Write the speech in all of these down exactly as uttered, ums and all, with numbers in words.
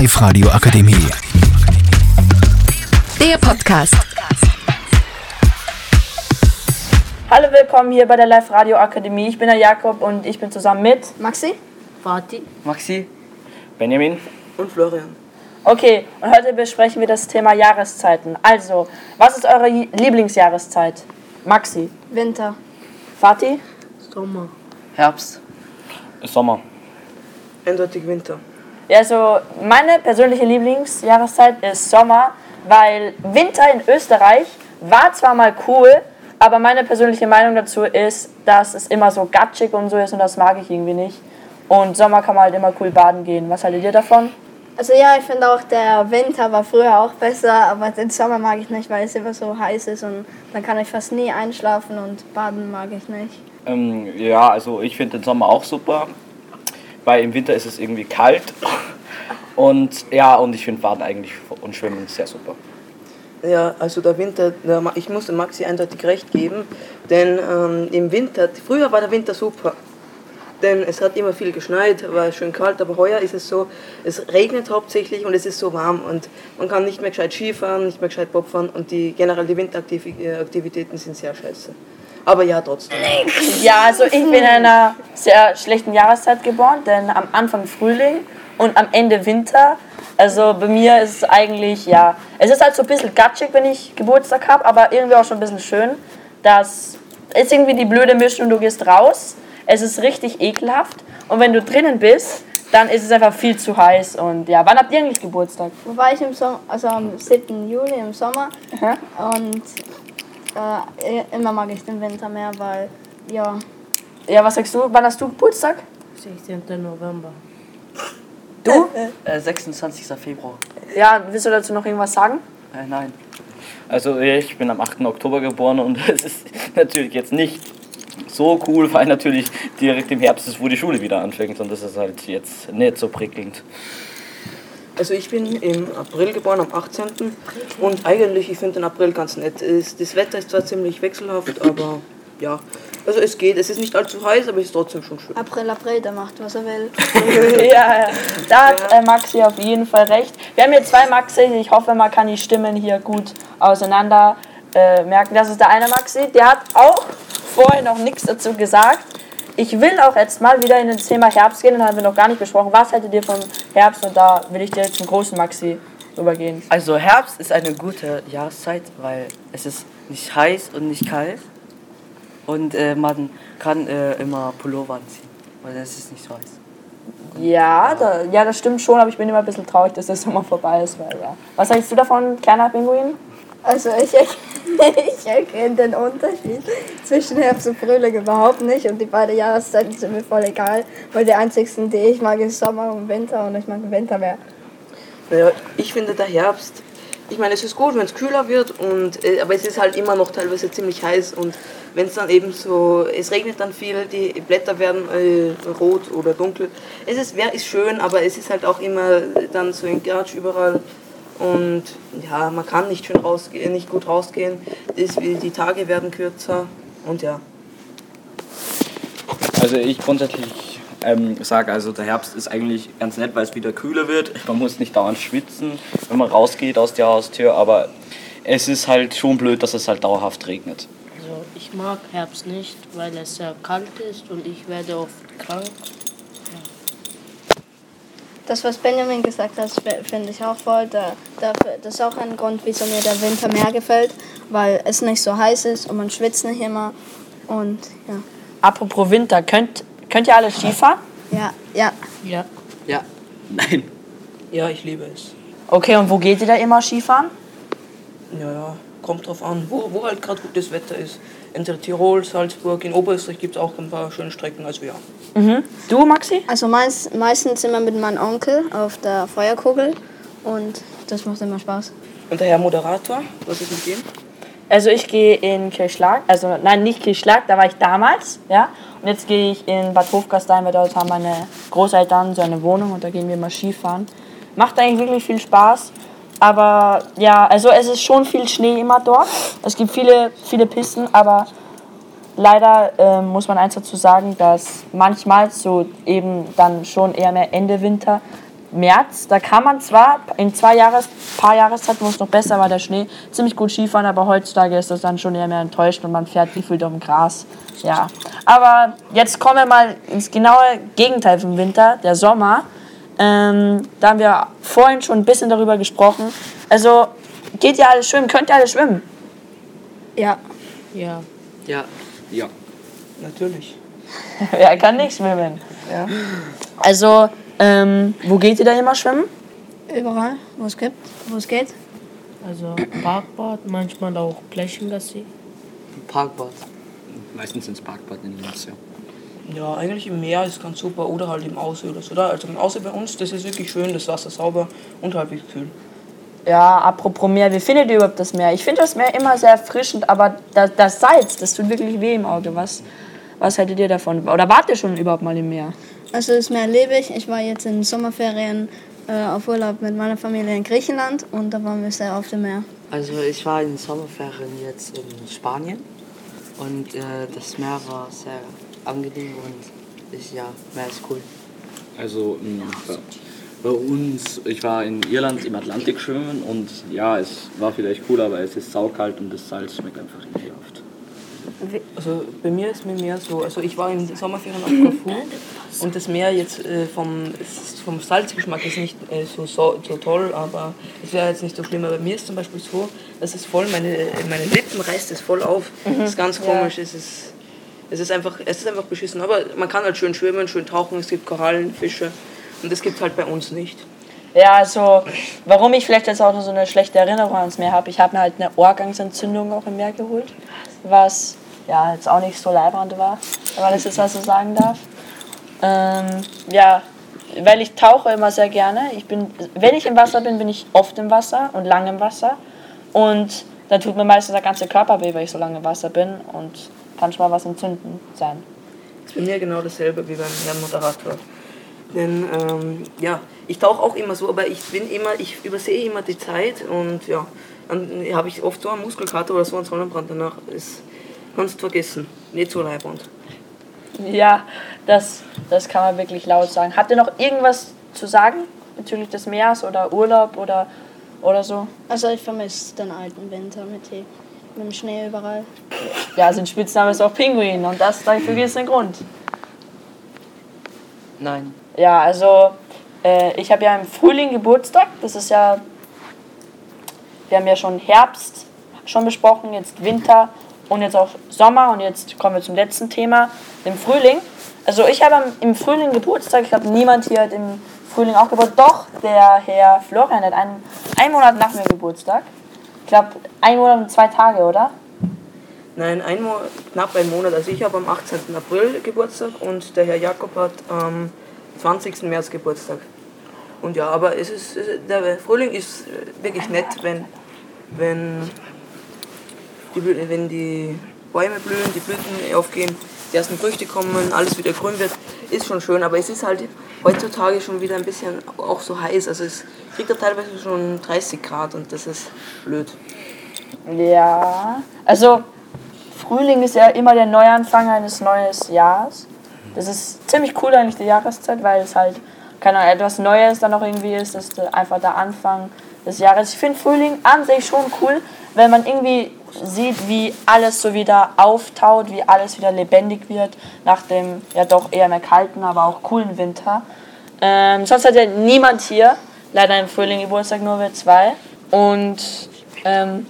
Life Radio Akademie. Der Podcast. Hallo, willkommen hier bei der Life Radio Akademie. Ich bin der Jakob und ich bin zusammen mit Maxi, Vati, Maxi, Benjamin und Florian. Okay, und heute besprechen wir das Thema Jahreszeiten. Also, was ist eure Lieblingsjahreszeit? Maxi. Winter. Vati. Sommer. Herbst. Sommer. Eindeutig Winter. Ja, also meine persönliche Lieblingsjahreszeit ist Sommer, weil Winter in Österreich war zwar mal cool, aber meine persönliche Meinung dazu ist, dass es immer so gatschig und so ist und das mag ich irgendwie nicht. Und Sommer kann man halt immer cool baden gehen. Was haltet ihr davon? Also ja, ich finde auch, der Winter war früher auch besser, aber den Sommer mag ich nicht, weil es immer so heiß ist und dann kann ich fast nie einschlafen und baden mag ich nicht. Ähm, ja, also ich finde den Sommer auch super, weil im Winter ist es irgendwie kalt und ja, und ich finde Baden eigentlich und Schwimmen sehr super. Ja, also der Winter, der, ich muss dem Maxi eindeutig recht geben, denn ähm, im Winter, früher war der Winter super, denn es hat immer viel geschneit, war schön kalt, aber heuer ist es so, es regnet hauptsächlich und es ist so warm und man kann nicht mehr gescheit Skifahren, nicht mehr gescheit Bobfahren und die generell die Winteraktivitäten sind sehr scheiße. Aber ja, trotzdem. Ja, also ich bin in einer sehr schlechten Jahreszeit geboren, denn am Anfang Frühling und am Ende Winter. Also bei mir ist es eigentlich, ja, es ist halt so ein bisschen gatschig, wenn ich Geburtstag habe, aber irgendwie auch schon ein bisschen schön. Das ist irgendwie die blöde Mischung, du gehst raus, es ist richtig ekelhaft und wenn du drinnen bist, dann ist es einfach viel zu heiß und ja, wann habt ihr eigentlich Geburtstag? Wobei ich im Sommer, also am siebten Juli im Sommer. Aha. Und... Äh, immer mag ich den Winter mehr, weil, ja. Ja, was sagst du? Wann hast du Geburtstag? sechzehnten November. Du? Äh, sechsundzwanzigsten Februar. Ja, willst du dazu noch irgendwas sagen? Äh, nein. Also ich bin am achten Oktober geboren und es ist natürlich jetzt nicht so cool, weil natürlich direkt im Herbst ist, wo die Schule wieder anfängt und das ist halt jetzt nicht so prickelnd. Also ich bin im April geboren, am achtzehnten Und eigentlich, ich finde den April ganz nett. Das Wetter ist zwar ziemlich wechselhaft, aber ja. Also es geht, es ist nicht allzu heiß, aber es ist trotzdem schon schön. April, April, der macht, was er will. Ja, ja, da hat äh, Maxi auf jeden Fall recht. Wir haben hier zwei Maxi, ich hoffe, man kann die Stimmen hier gut auseinander äh, merken. Das ist der eine Maxi, der hat auch vorher noch nichts dazu gesagt. Ich will auch jetzt mal wieder in das Thema Herbst gehen, das haben wir noch gar nicht besprochen. Was hättet ihr vom Herbst? Und da will ich dir jetzt zum großen Maxi übergehen. Also Herbst ist eine gute Jahreszeit, weil es ist nicht heiß und nicht kalt. Und äh, man kann äh, immer Pullover anziehen, weil es ist nicht so heiß. Ja, da, ja, das stimmt schon, aber ich bin immer ein bisschen traurig, dass der Sommer vorbei ist. Weil, ja. Was sagst du davon, kleiner Pinguin? Also ich, ich erkenne den Unterschied zwischen Herbst und Frühling überhaupt nicht und die beiden Jahreszeiten sind mir voll egal, weil die einzigsten, die ich mag, ist Sommer und Winter und ich mag den Winter mehr. Naja, ich finde der Herbst, ich meine, es ist gut, wenn es kühler wird, und, aber es ist halt immer noch teilweise ziemlich heiß und wenn es dann eben so, es regnet dann viel, die Blätter werden äh, rot oder dunkel. Es ist, ist schön, aber es ist halt auch immer dann so im Gatsch überall. Und ja, man kann nicht schön rausgehen, nicht gut rausgehen. Die Tage werden kürzer und ja. Also ich grundsätzlich ähm, sage, also der Herbst ist eigentlich ganz nett, weil es wieder kühler wird. Man muss nicht dauernd schwitzen, wenn man rausgeht aus der Haustür. Aber es ist halt schon blöd, dass es halt dauerhaft regnet. Also ich mag Herbst nicht, weil es sehr kalt ist und ich werde oft krank. Das, was Benjamin gesagt hat, finde ich auch voll. Da, da, das ist auch ein Grund, wieso mir der Winter mehr gefällt, weil es nicht so heiß ist und man schwitzt nicht immer. Und, ja. Apropos Winter, könnt, könnt ihr alle Skifahren? Ja. Ja. Ja. Ja. Nein. Ja, ich liebe es. Okay, und wo geht ihr da immer Skifahren? Ja, ja, kommt drauf an, wo, wo halt gerade gutes Wetter ist. In Tirol, Salzburg, in Oberösterreich gibt es auch ein paar schöne Strecken, also ja. Mhm. Du, Maxi? Also meist, meistens sind wir mit meinem Onkel auf der Feuerkugel und das macht immer Spaß. Und der Herr Moderator, was ist mit ihm? Also ich gehe in Kirchschlag, also nein, nicht Kirchschlag, da war ich damals, ja. Und jetzt gehe ich in Bad Hofgastein, weil dort haben meine Großeltern so eine Wohnung und da gehen wir mal Skifahren. Macht eigentlich wirklich viel Spaß. Aber ja, also es ist schon viel Schnee immer dort. Es gibt viele, viele Pisten, aber leider äh, muss man eins dazu sagen, dass manchmal so eben dann schon eher mehr Ende Winter März. Da kann man zwar in zwei Jahres, paar Jahreszeiten, wo es noch besser war, der Schnee, ziemlich gut Skifahren, aber heutzutage ist das dann schon eher mehr enttäuscht und man fährt wie viel auf dem Gras. Ja. Aber jetzt kommen wir mal ins genaue Gegenteil vom Winter, der Sommer. Ähm, da haben wir vorhin schon ein bisschen darüber gesprochen. Also, geht ihr alle schwimmen? Könnt ihr alle schwimmen? Ja. Ja. Ja. Ja. Natürlich. Wer kann nicht schwimmen? Ja. Also, ähm, wo geht ihr da immer schwimmen? Überall, wo es gibt, wo es geht. Also Parkbad, manchmal auch Plächengassee. Parkbad. Meistens ins Parkbad in Linz, ja. Ja, eigentlich im Meer ist ganz super oder halt im Aussee oder so. Also im Aussee bei uns, das ist wirklich schön, das Wasser sauber und halbwegs kühl. Ja, apropos Meer, wie findet ihr überhaupt das Meer? Ich finde das Meer immer sehr erfrischend, aber das, das Salz, das tut wirklich weh im Auge. Was, was haltet ihr davon? Oder wart ihr schon überhaupt mal im Meer? Also das Meer lebe ich. Ich war jetzt in Sommerferien äh, auf Urlaub mit meiner Familie in Griechenland und da waren wir sehr auf dem Meer. Also ich war in Sommerferien jetzt in Spanien und äh, das Meer war sehr angenehm und ich, ja, Meer ist cool. Also mh, ja. Bei uns, ich war in Irland im Atlantik schwimmen und ja, es war vielleicht cool, aber es ist saukalt und das Salz schmeckt einfach nicht ekelhaft. Also bei mir ist mir mehr so, also ich war im Sommerferien auf Corfu und das Meer jetzt äh, vom, vom Salzgeschmack ist nicht äh, so, so, so toll, aber es wäre jetzt nicht so schlimm. Aber bei mir ist zum Beispiel so, dass es voll, meine, meine Lippen reißt es voll auf. Mhm. Das ist ganz komisch, ja. es ist es ist einfach, es ist einfach beschissen, aber man kann halt schön schwimmen, schön tauchen, es gibt Korallen, Fische. Und das gibt es halt bei uns nicht. Ja, also, warum ich vielleicht jetzt auch noch so eine schlechte Erinnerung ans Meer habe, ich habe mir halt eine Ohrgangsentzündung auch im Meer geholt, was ja jetzt auch nicht so leibend war, wenn man das jetzt mal so sagen darf. Ähm, ja, weil ich tauche immer sehr gerne. Ich bin, wenn ich im Wasser bin, bin ich oft im Wasser und lange im Wasser. Und da tut mir meistens der ganze Körper weh, weil ich so lange im Wasser bin und kann schon mal was entzündend sein. Das ist bei mir genau dasselbe wie beim Herrn Moderator. Denn ähm, ja, ich tauche auch immer so, aber ich bin immer, ich übersehe immer die Zeit und ja, dann habe ich oft so einen Muskelkater oder so einen Sonnenbrand danach. Das kannst du vergessen, nicht so leibend. Ja, das, das kann man wirklich laut sagen. Habt ihr noch irgendwas zu sagen bezüglich des Meers oder Urlaub oder, oder so? Also ich vermisse den alten Winter mit, die, mit dem Schnee überall. Ja, sein Spitzname ist auch Pinguin und das dafür ist ein Grund. Nein. Ja, also äh, ich habe ja im Frühling Geburtstag, das ist ja, wir haben ja schon Herbst schon besprochen, jetzt Winter und jetzt auch Sommer und jetzt kommen wir zum letzten Thema, dem Frühling. Also ich habe im Frühling Geburtstag, ich glaube niemand hier hat im Frühling auch Geburtstag, doch der Herr Florian hat einen, einen Monat nach mir Geburtstag, ich glaube ein Monat und zwei Tage, oder? Nein, ein Mo- knapp ein Monat, also ich habe am achtzehnten April Geburtstag und der Herr Jakob hat am ähm, zwanzigsten März Geburtstag. Und ja, aber es ist, es ist, der Frühling ist wirklich nett, wenn, wenn, die, wenn die Bäume blühen, die Blüten aufgehen, die ersten Früchte kommen, alles wieder grün wird, ist schon schön. Aber es ist halt heutzutage schon wieder ein bisschen auch so heiß. Also es kriegt ja teilweise schon dreißig Grad und das ist blöd. Ja, also Frühling ist ja immer der Neuanfang eines neuen Jahres. Das ist ziemlich cool eigentlich, die Jahreszeit, weil es halt keine Ahnung, etwas Neues dann auch irgendwie ist. Das ist einfach der Anfang des Jahres. Ich finde Frühling an sich schon cool, weil man irgendwie sieht, wie alles so wieder auftaut, wie alles wieder lebendig wird nach dem ja doch eher mehr kalten, aber auch coolen Winter. Ähm, sonst hat ja niemand hier, leider im Frühling Geburtstag nur wir zwei. Und ähm,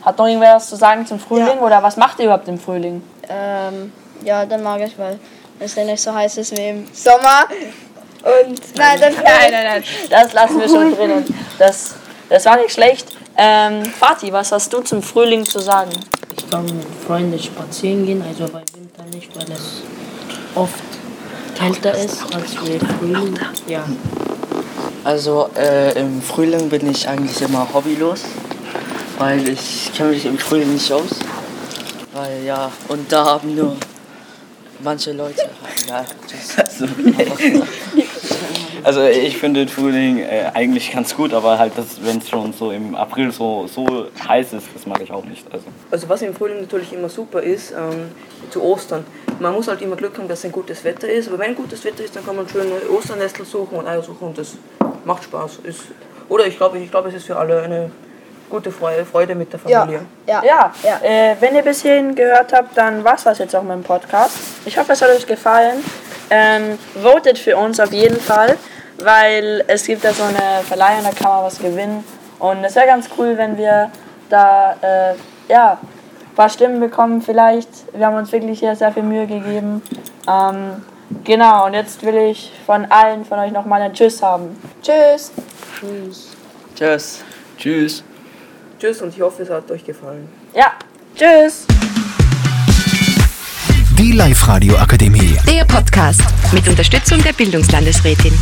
hat noch irgendwer was zu sagen zum Frühling? Ja. Oder was macht ihr überhaupt im Frühling? Ähm, ja, dann mag ich mal. Wenn es nicht so heiß ist wie im Sommer. Und nein, das nein, nein, nein, das lassen wir schon drinnen. Das, das war nicht schlecht. Ähm, Fatih, was hast du zum Frühling zu sagen? Ich kann mit Freunden spazieren gehen, also bei Winter nicht, weil es oft kälter ist als im Frühling. Ja. Also äh, im Frühling bin ich eigentlich immer hobbylos, weil ich kenne mich im Frühling nicht aus. Weil ja, und da haben nur manche Leute, ja, also, also ich finde den Frühling äh, eigentlich ganz gut, aber halt, wenn es schon so im April so, so heiß ist, das mag ich auch nicht. Also, also was im Frühling natürlich immer super ist, ähm, zu Ostern. Man muss halt immer Glück haben, dass ein gutes Wetter ist, aber wenn gutes Wetter ist, dann kann man schön Osternnestel suchen und Eier suchen und das macht Spaß. Ist, oder ich glaube, ich glaube, es ist für alle eine gute Freude mit der Familie. Ja, ja. ja. Äh, wenn ihr bis hierhin gehört habt, dann war es das jetzt auch mit dem Podcast. Ich hoffe, es hat euch gefallen. Ähm, votet für uns auf jeden Fall, weil es gibt da so eine Verleihung, da kann man was gewinnen. Und es wäre ganz cool, wenn wir da äh, ja, ein paar Stimmen bekommen vielleicht. Wir haben uns wirklich hier sehr viel Mühe gegeben. Ähm, genau, und jetzt will ich von allen von euch nochmal ein Tschüss haben. Tschüss. Tschüss. Tschüss. Tschüss. Tschüss und ich hoffe, es hat euch gefallen. Ja, tschüss. Die Life Radio Akademie. Der Podcast mit Unterstützung der Bildungslandesrätin.